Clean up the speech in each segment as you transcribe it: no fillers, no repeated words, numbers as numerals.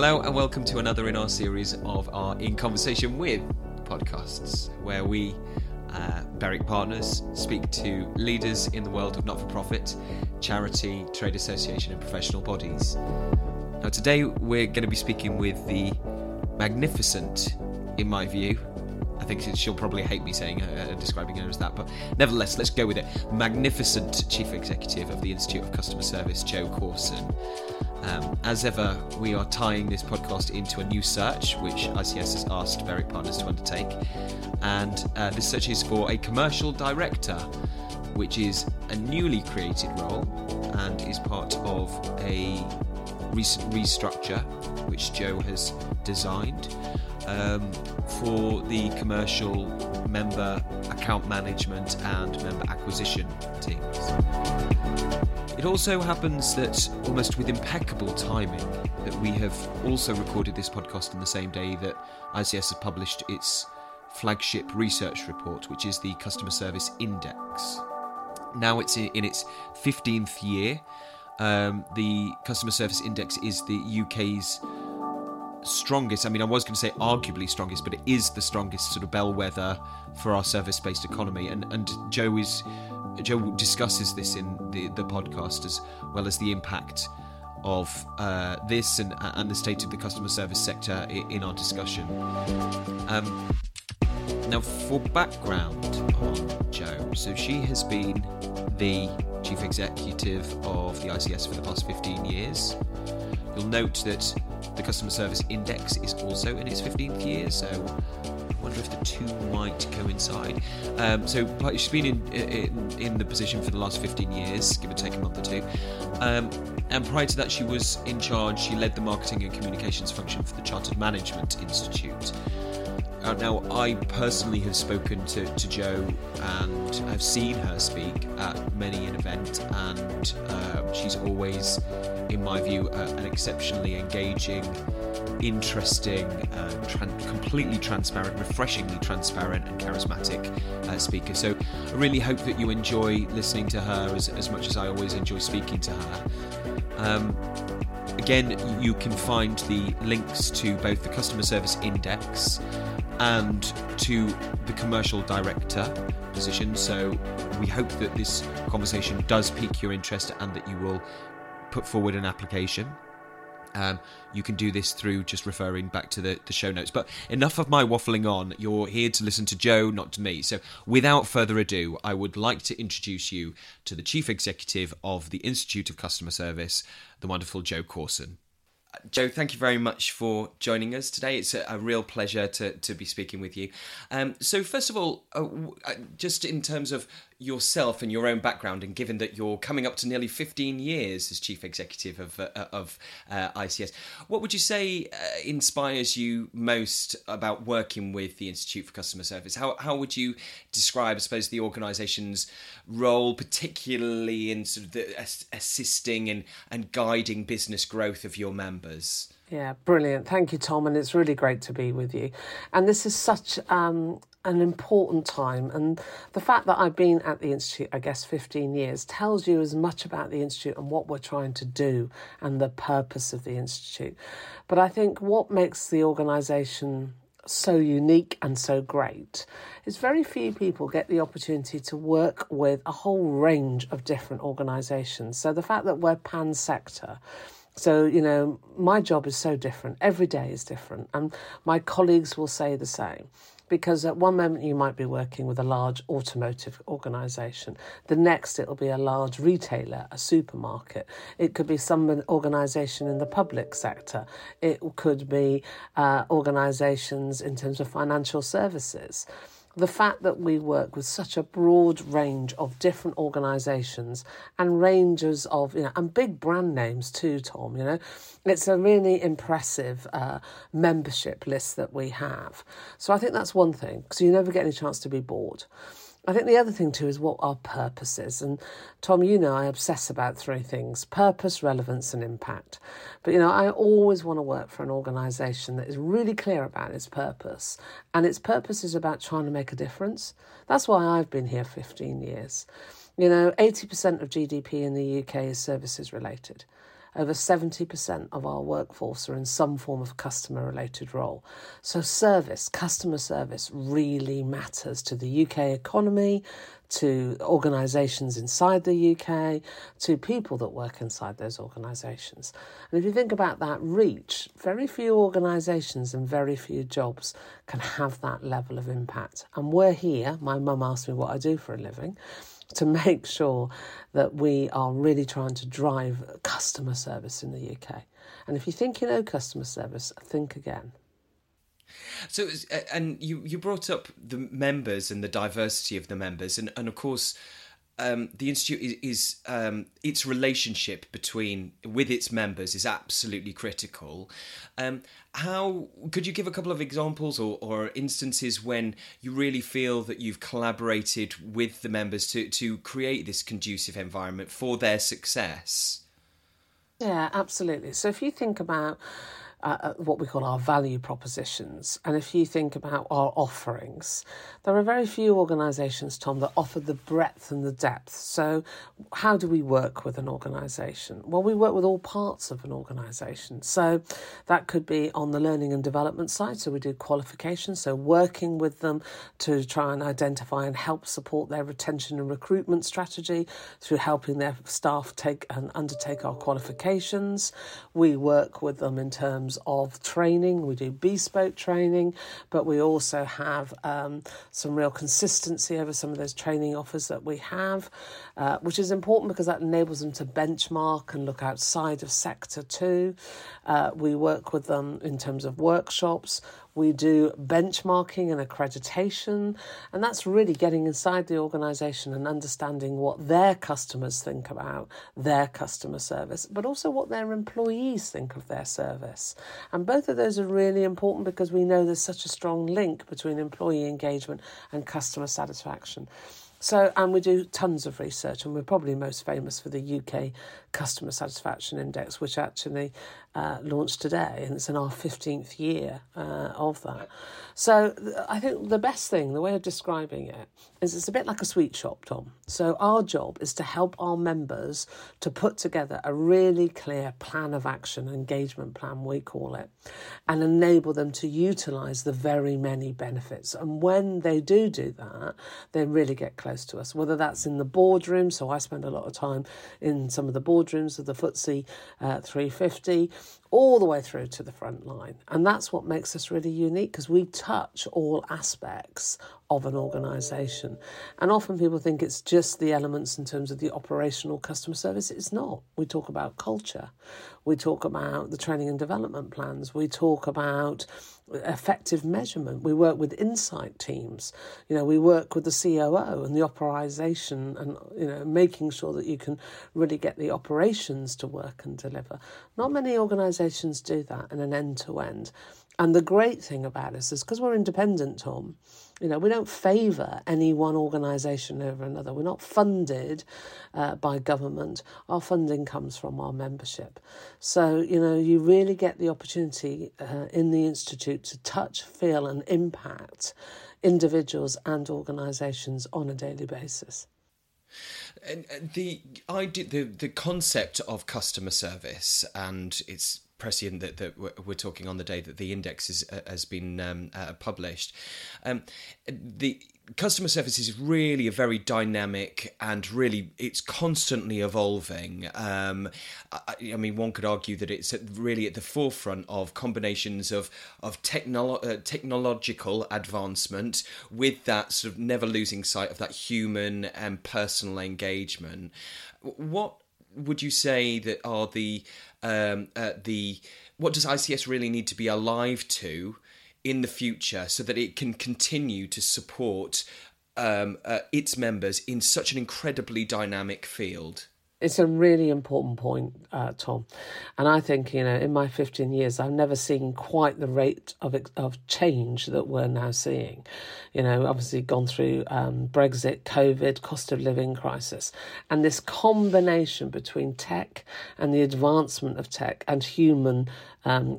Hello and welcome to another in our series of our In Conversation With podcasts, where we, Berwick Partners, speak to leaders in the world of not-for-profit, charity, trade association and professional bodies. Now today we're going to be speaking with the magnificent, in my view, I think she'll probably hate me saying describing her as that, but nevertheless, let's go with it. Magnificent Chief Executive of the Institute of Customer Service, Jo Causon. As ever, we are tying this podcast into a new search, which ICS has asked Berwick Partners to undertake. And this search is for a Commercial Director, which is a newly created role and is part of a recent restructure, which Jo has designed for the commercial member account management and member acquisition teams. It also happens that, almost with impeccable timing, that we have also recorded this podcast on the same day that ICS has published its flagship research report, which is the Customer Service Index. Now it's in its 15th year. The Customer Service Index is the UK's strongest, I mean, I was going to say arguably strongest, but it is the strongest sort of bellwether for our service-based economy. And Jo discusses this in the podcast, as well as the impact of this and the state of the customer service sector in our discussion. Now, for background on Jo, so she has been the Chief Executive of the ICS for the past 15 years. You'll note that the Customer Service Index is also in its 15th year, so I wonder if the two might coincide. So she's been in the position for the last 15 years, give or take a month or two. And prior to that, she was in charge, she led the marketing and communications function for the Chartered Management Institute. Now, I personally have spoken to Jo and have seen her speak at many an event, and she's always, in my view, an exceptionally engaging, interesting, completely transparent, refreshingly transparent and charismatic speaker. So I really hope that you enjoy listening to her as much as I always enjoy speaking to her. Again, you can find the links to both the Customer Service Index and to the Commercial Director position. So we hope that this conversation does pique your interest and that you will put forward an application. You can do this through just referring back to the show notes. But enough of my waffling on. You're here to listen to Jo, not to me. So without further ado, I would like to introduce you to the Chief Executive of the Institute of Customer Service, the wonderful Jo Causon. Jo, thank you very much for joining us today. It's a real pleasure to be speaking with you. So first of all, just in terms of yourself and your own background, and given that you're coming up to nearly 15 years as Chief Executive of ICS, what would you say inspires you most about working with the Institute for Customer Service? How would you describe, I suppose, the organisation's role, particularly in sort of the assisting and guiding business growth of your members? Yeah, brilliant. Thank you, Tom, and it's really great to be with you. And this is such an important time, and the fact that I've been at the Institute, I guess, 15 years tells you as much about the Institute and what we're trying to do and the purpose of the Institute. But I think what makes the organisation so unique and so great is very few people get the opportunity to work with a whole range of different organisations. So the fact that we're pan-sector, so, you know, my job is so different. Every day is different. And my colleagues will say the same, because at one moment you might be working with a large automotive organisation. The next, it'll be a large retailer, a supermarket. It could be some organisation in the public sector. It could be organisations in terms of financial services. The fact that we work with such a broad range of different organisations and ranges of, you know, and big brand names too, Tom, you know, it's a really impressive membership list that we have. So I think that's one thing, because you never get any chance to be bored. I think the other thing too is what our purpose is. And Tom, you know, I obsess about three things: purpose, relevance and impact. But, you know, I always want to work for an organisation that is really clear about its purpose. And its purpose is about trying to make a difference. That's why I've been here 15 years. You know, 80% of GDP in the UK is services related. Over 70% of our workforce are in some form of customer-related role. So service, customer service really matters to the UK economy, to organisations inside the UK, to people that work inside those organisations. And if you think about that reach, very few organisations and very few jobs can have that level of impact. And we're here, my mum asked me what I do for a living, to make sure that we are really trying to drive customer service in the UK. And if you think you know customer service, think again. So, and you brought up the members and the diversity of the members, and of course, the Institute is its relationship with its members is absolutely critical. How could you give a couple of examples or instances when you really feel that you've collaborated with the members to create this conducive environment for their success? Yeah, absolutely. So if you think about what we call our value propositions. And if you think about our offerings, there are very few organisations, Tom, that offer the breadth and the depth. So how do we work with an organisation? Well, we work with all parts of an organisation. So that could be on the learning and development side. So we do qualifications. So working with them to try and identify and help support their retention and recruitment strategy through helping their staff take and undertake our qualifications. We work with them in terms of training. We do bespoke training, but we also have some real consistency over some of those training offers that we have, which is important because that enables them to benchmark and look outside of sector too. We work with them in terms of workshops. We do benchmarking and accreditation, and that's really getting inside the organisation and understanding what their customers think about their customer service, but also what their employees think of their service. And both of those are really important because we know there's such a strong link between employee engagement and customer satisfaction. So, and we do tons of research, and we're probably most famous for the UK Customer Satisfaction Index, which actually launched today, and it's in our 15th year of that. So I think the best thing, the way of describing it, is it's a bit like a sweet shop, Tom. So our job is to help our members to put together a really clear plan of action, engagement plan, we call it, and enable them to utilise the very many benefits. And when they do that, they really get close to us, whether that's in the boardroom. So I spend a lot of time in some of the boardrooms of the FTSE 350, all the way through to the front line. And that's what makes us really unique, because we touch all aspects of an organisation. And often people think it's just the elements in terms of the operational customer service. It's not. We talk about culture. We talk about the training and development plans. We talk about effective measurement. We work with insight teams. You know, we work with the COO and the operation and, you know, making sure that you can really get the operations to work and deliver. Not many organisations do that in an end-to-end. And the great thing about us is because we're independent, Tom, you know, we don't favour any one organisation over another. We're not funded by government. Our funding comes from our membership. So, you know, you really get the opportunity in the Institute to touch, feel and impact individuals and organisations on a daily basis. And the idea, the concept of customer service, and it's prescient that we're talking on the day that the index has been published. The customer service is really a very dynamic and really it's constantly evolving. I mean, one could argue that it's really at the forefront of combinations of technological advancement with that sort of never losing sight of that human and personal engagement. What would you say that are the what does ICS really need to be alive to in the future so that it can continue to support its members in such an incredibly dynamic field? It's a really important point, Tom. And I think, you know, in my 15 years, I've never seen quite the rate of change that we're now seeing. You know, obviously gone through Brexit, COVID, cost of living crisis. And this combination between tech and the advancement of tech and human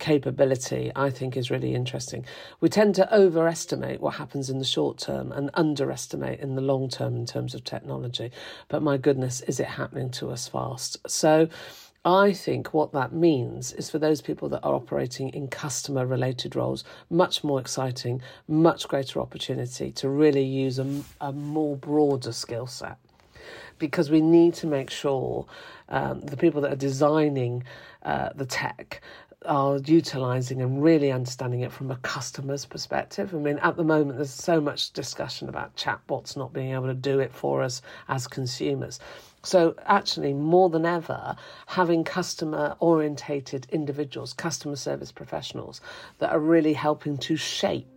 capability, I think, is really interesting. We tend to overestimate what happens in the short term and underestimate in the long term in terms of technology. But my goodness, is it happening to us fast? So I think what that means is for those people that are operating in customer-related roles, much more exciting, much greater opportunity to really use a more broader skill set, because we need to make sure the people that are designing the tech are utilising and really understanding it from a customer's perspective. I mean, at the moment, there's so much discussion about chatbots not being able to do it for us as consumers. So actually, more than ever, having customer-orientated individuals, customer service professionals, that are really helping to shape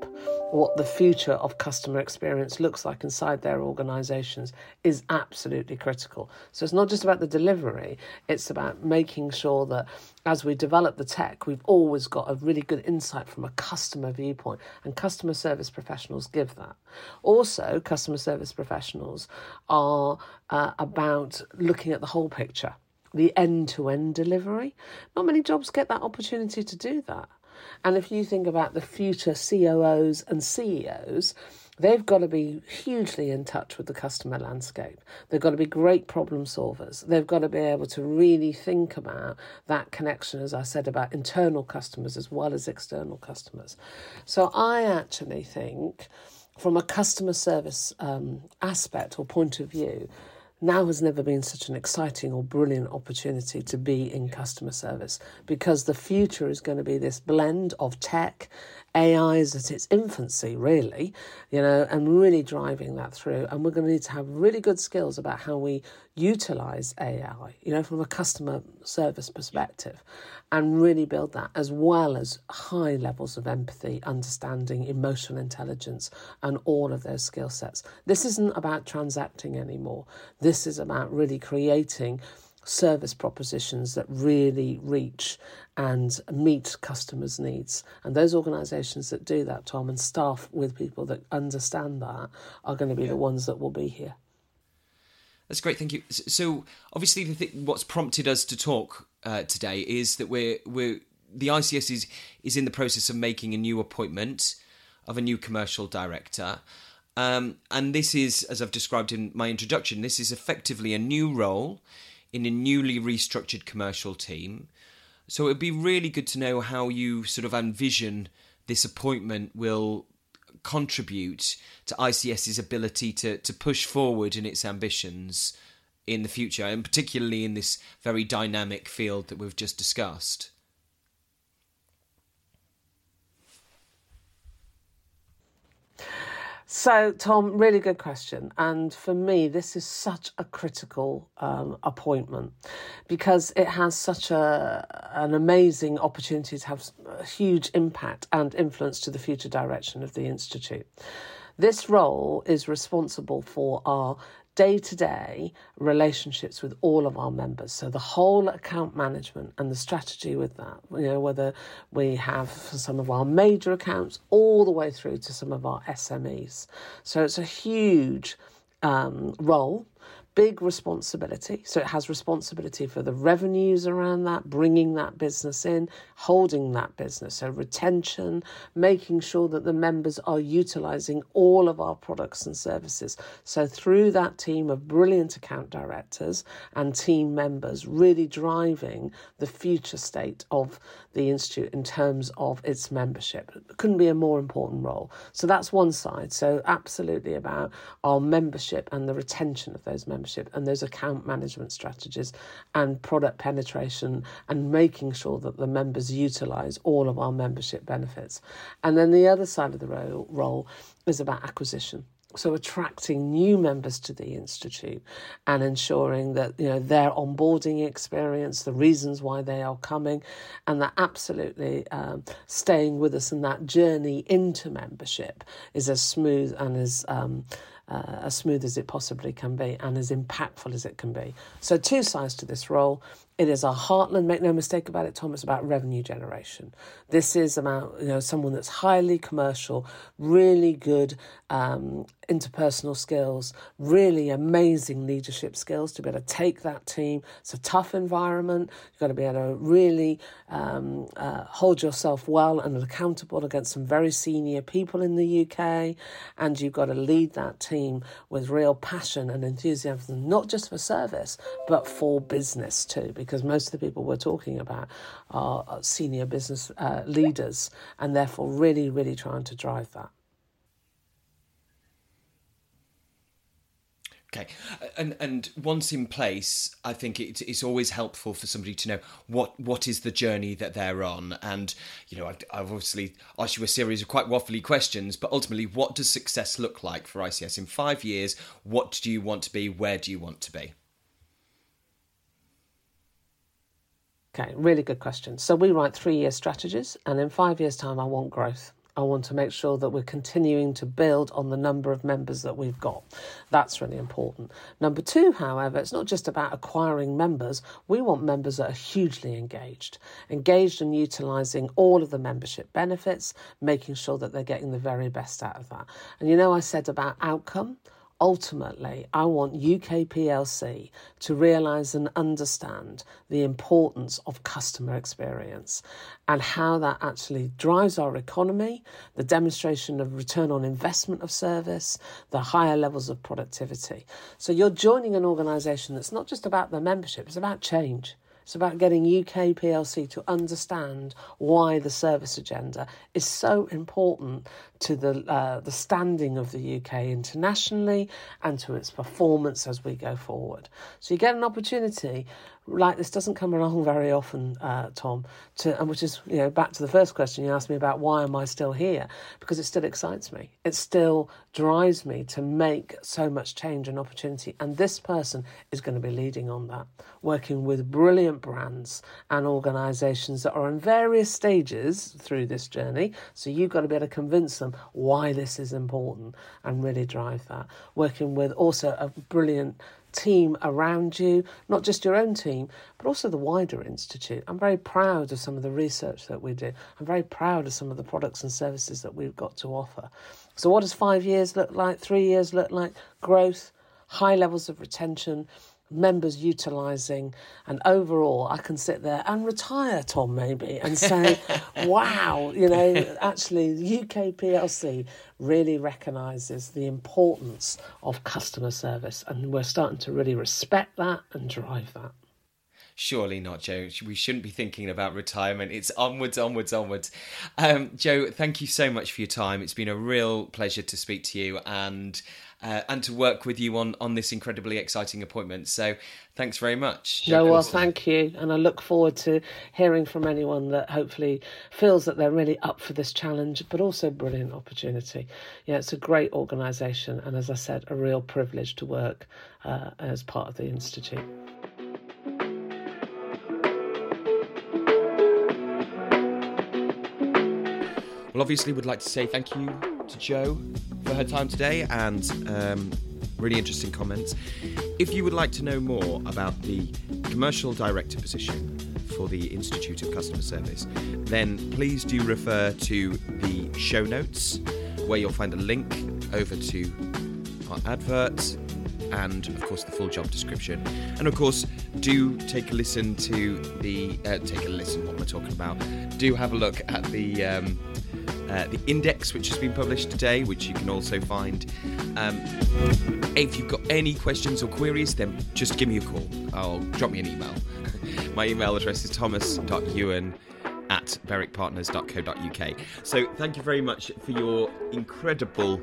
what the future of customer experience looks like inside their organisations is absolutely critical. So it's not just about the delivery, it's about making sure that as we develop the tech, we've always got a really good insight from a customer viewpoint, and customer service professionals give that. Also, customer service professionals are about looking at the whole picture, the end-to-end delivery. Not many jobs get that opportunity to do that. And if you think about the future COOs and CEOs, they've got to be hugely in touch with the customer landscape. They've got to be great problem solvers. They've got to be able to really think about that connection, as I said, about internal customers as well as external customers. So I actually think from a customer service aspect or point of view, now has never been such an exciting or brilliant opportunity to be in customer service, because the future is going to be this blend of tech, AI is at its infancy really, you know, and really driving that through. And we're going to need to have really good skills about how we utilise AI, you know, from a customer service perspective, and really build that, as well as high levels of empathy, understanding, emotional intelligence, and all of those skill sets. This isn't about transacting anymore. This is about really creating service propositions that really reach and meet customers' needs. And those organisations that do that, Tom, and staff with people that understand that are going to be the ones that will be here. That's great, thank you. So obviously what's prompted us to talk today is that we're the ICS is in the process of making a new appointment of a new commercial director. And this is, as I've described in my introduction, this is effectively a new role in a newly restructured commercial team. So it'd be really good to know how you sort of envision this appointment will contribute to ICS's ability to push forward in its ambitions in the future, and particularly in this very dynamic field that we've just discussed. So, Tom, really good question. And for me, this is such a critical appointment, because it has such an amazing opportunity to have a huge impact and influence to the future direction of the Institute. This role is responsible for our day-to-day relationships with all of our members. So the whole account management and the strategy with that, you know, whether we have for some of our major accounts all the way through to some of our SMEs. So it's a huge role, big responsibility. So it has responsibility for the revenues around that, bringing that business in, holding that business. So retention, making sure that the members are utilising all of our products and services. So through that team of brilliant account directors and team members, really driving the future state of the Institute in terms of its membership. It couldn't be a more important role. So that's one side. So absolutely about our membership and the retention of those members, and those account management strategies and product penetration, and making sure that the members utilise all of our membership benefits. And then the other side of the role is about acquisition. So attracting new members to the Institute and ensuring that, you know, their onboarding experience, the reasons why they are coming, and that absolutely staying with us and that journey into membership is as smooth and as smooth as it possibly can be, and as impactful as it can be. So two sides to this role. It is our heartland, make no mistake about it, Tom, it's about revenue generation. This is about, you know, someone that's highly commercial, really good interpersonal skills, really amazing leadership skills to be able to take that team. It's a tough environment. You've got to be able to really hold yourself well and accountable against some very senior people in the UK, and you've got to lead that team team with real passion and enthusiasm, not just for service, but for business too, because most of the people we're talking about are senior business leaders and therefore really, really trying to drive that. Okay, and once in place, I think it's always helpful for somebody to know what is the journey that they're on. And, you know, I've obviously asked you a series of quite waffly questions, but ultimately, what does success look like for ICS in 5 years? What do you want to be? Where do you want to be? Okay, really good question. So we write 3-year strategies, and in 5 years' time, I want growth. I want to make sure that we're continuing to build on the number of members that we've got. That's really important. Number 2, however, it's not just about acquiring members. We want members that are hugely engaged and utilising all of the membership benefits, making sure that they're getting the very best out of that. And you know, I said about outcome. Ultimately, I want UK PLC to realise and understand the importance of customer experience and how that actually drives our economy, the demonstration of return on investment of service, the higher levels of productivity. So you're joining an organisation that's not just about the membership, it's about change. It's about getting UK PLC to understand why the service agenda is so important to the standing of the UK internationally and to its performance as we go forward. So you get an opportunity like this doesn't come along very often, Tom. Which is, you know, back to the first question you asked me about why am I still here? Because it still excites me. It still drives me to make so much change and opportunity. And this person is going to be leading on that, working with brilliant brands and organisations that are in various stages through this journey. So you've got to be able to convince them why this is important and really drive that. Working with also a brilliant team around you, not just your own team, but also the wider institute. I'm very proud of some of the research that we do. I'm very proud of some of the products and services that we've got to offer. So what does 5 years look like? 3 years look like? Growth, high levels of retention, members utilising, and overall I can sit there and retire, Tom, maybe, and say, wow, you know, actually UK PLC really recognises the importance of customer service and we're starting to really respect that and drive that. Surely not, Jo. We shouldn't be thinking about retirement. It's onwards. Jo, thank you so much for your time. It's been a real pleasure to speak to you and to work with you on this incredibly exciting appointment. So thanks very much. No, well, thank you. And I look forward to hearing from anyone that hopefully feels that they're really up for this challenge, but also brilliant opportunity. Yeah, it's a great organisation. And as I said, a real privilege to work as part of the Institute. Well, obviously, we'd like to say thank you to Jo for her time today and really interesting comments. If you would like to know more about the Commercial Director position for the Institute of Customer Service, then please do refer to the show notes where you'll find a link over to our advert and, of course, the full job description. And, of course, do take a listen to the... what we're talking about. Do have a look at the index which has been published today, which you can also find. If you've got any questions or queries, then just give me a call or drop me an email. My email address is thomas.ewen@berwickpartners.co.uk. So thank you very much for your incredible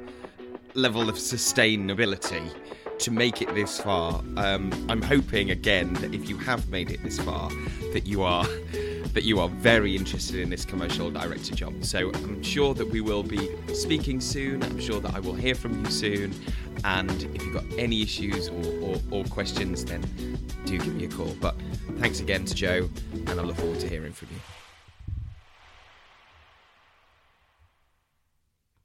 level of sustainability to make it this far. I'm hoping again that if you have made it this far, that you are very interested in this Commercial Director job. So I'm sure that we will be speaking soon. I'm sure that I will hear from you soon. And if you've got any issues or questions, then do give me a call. But thanks again to Jo, and I look forward to hearing from you.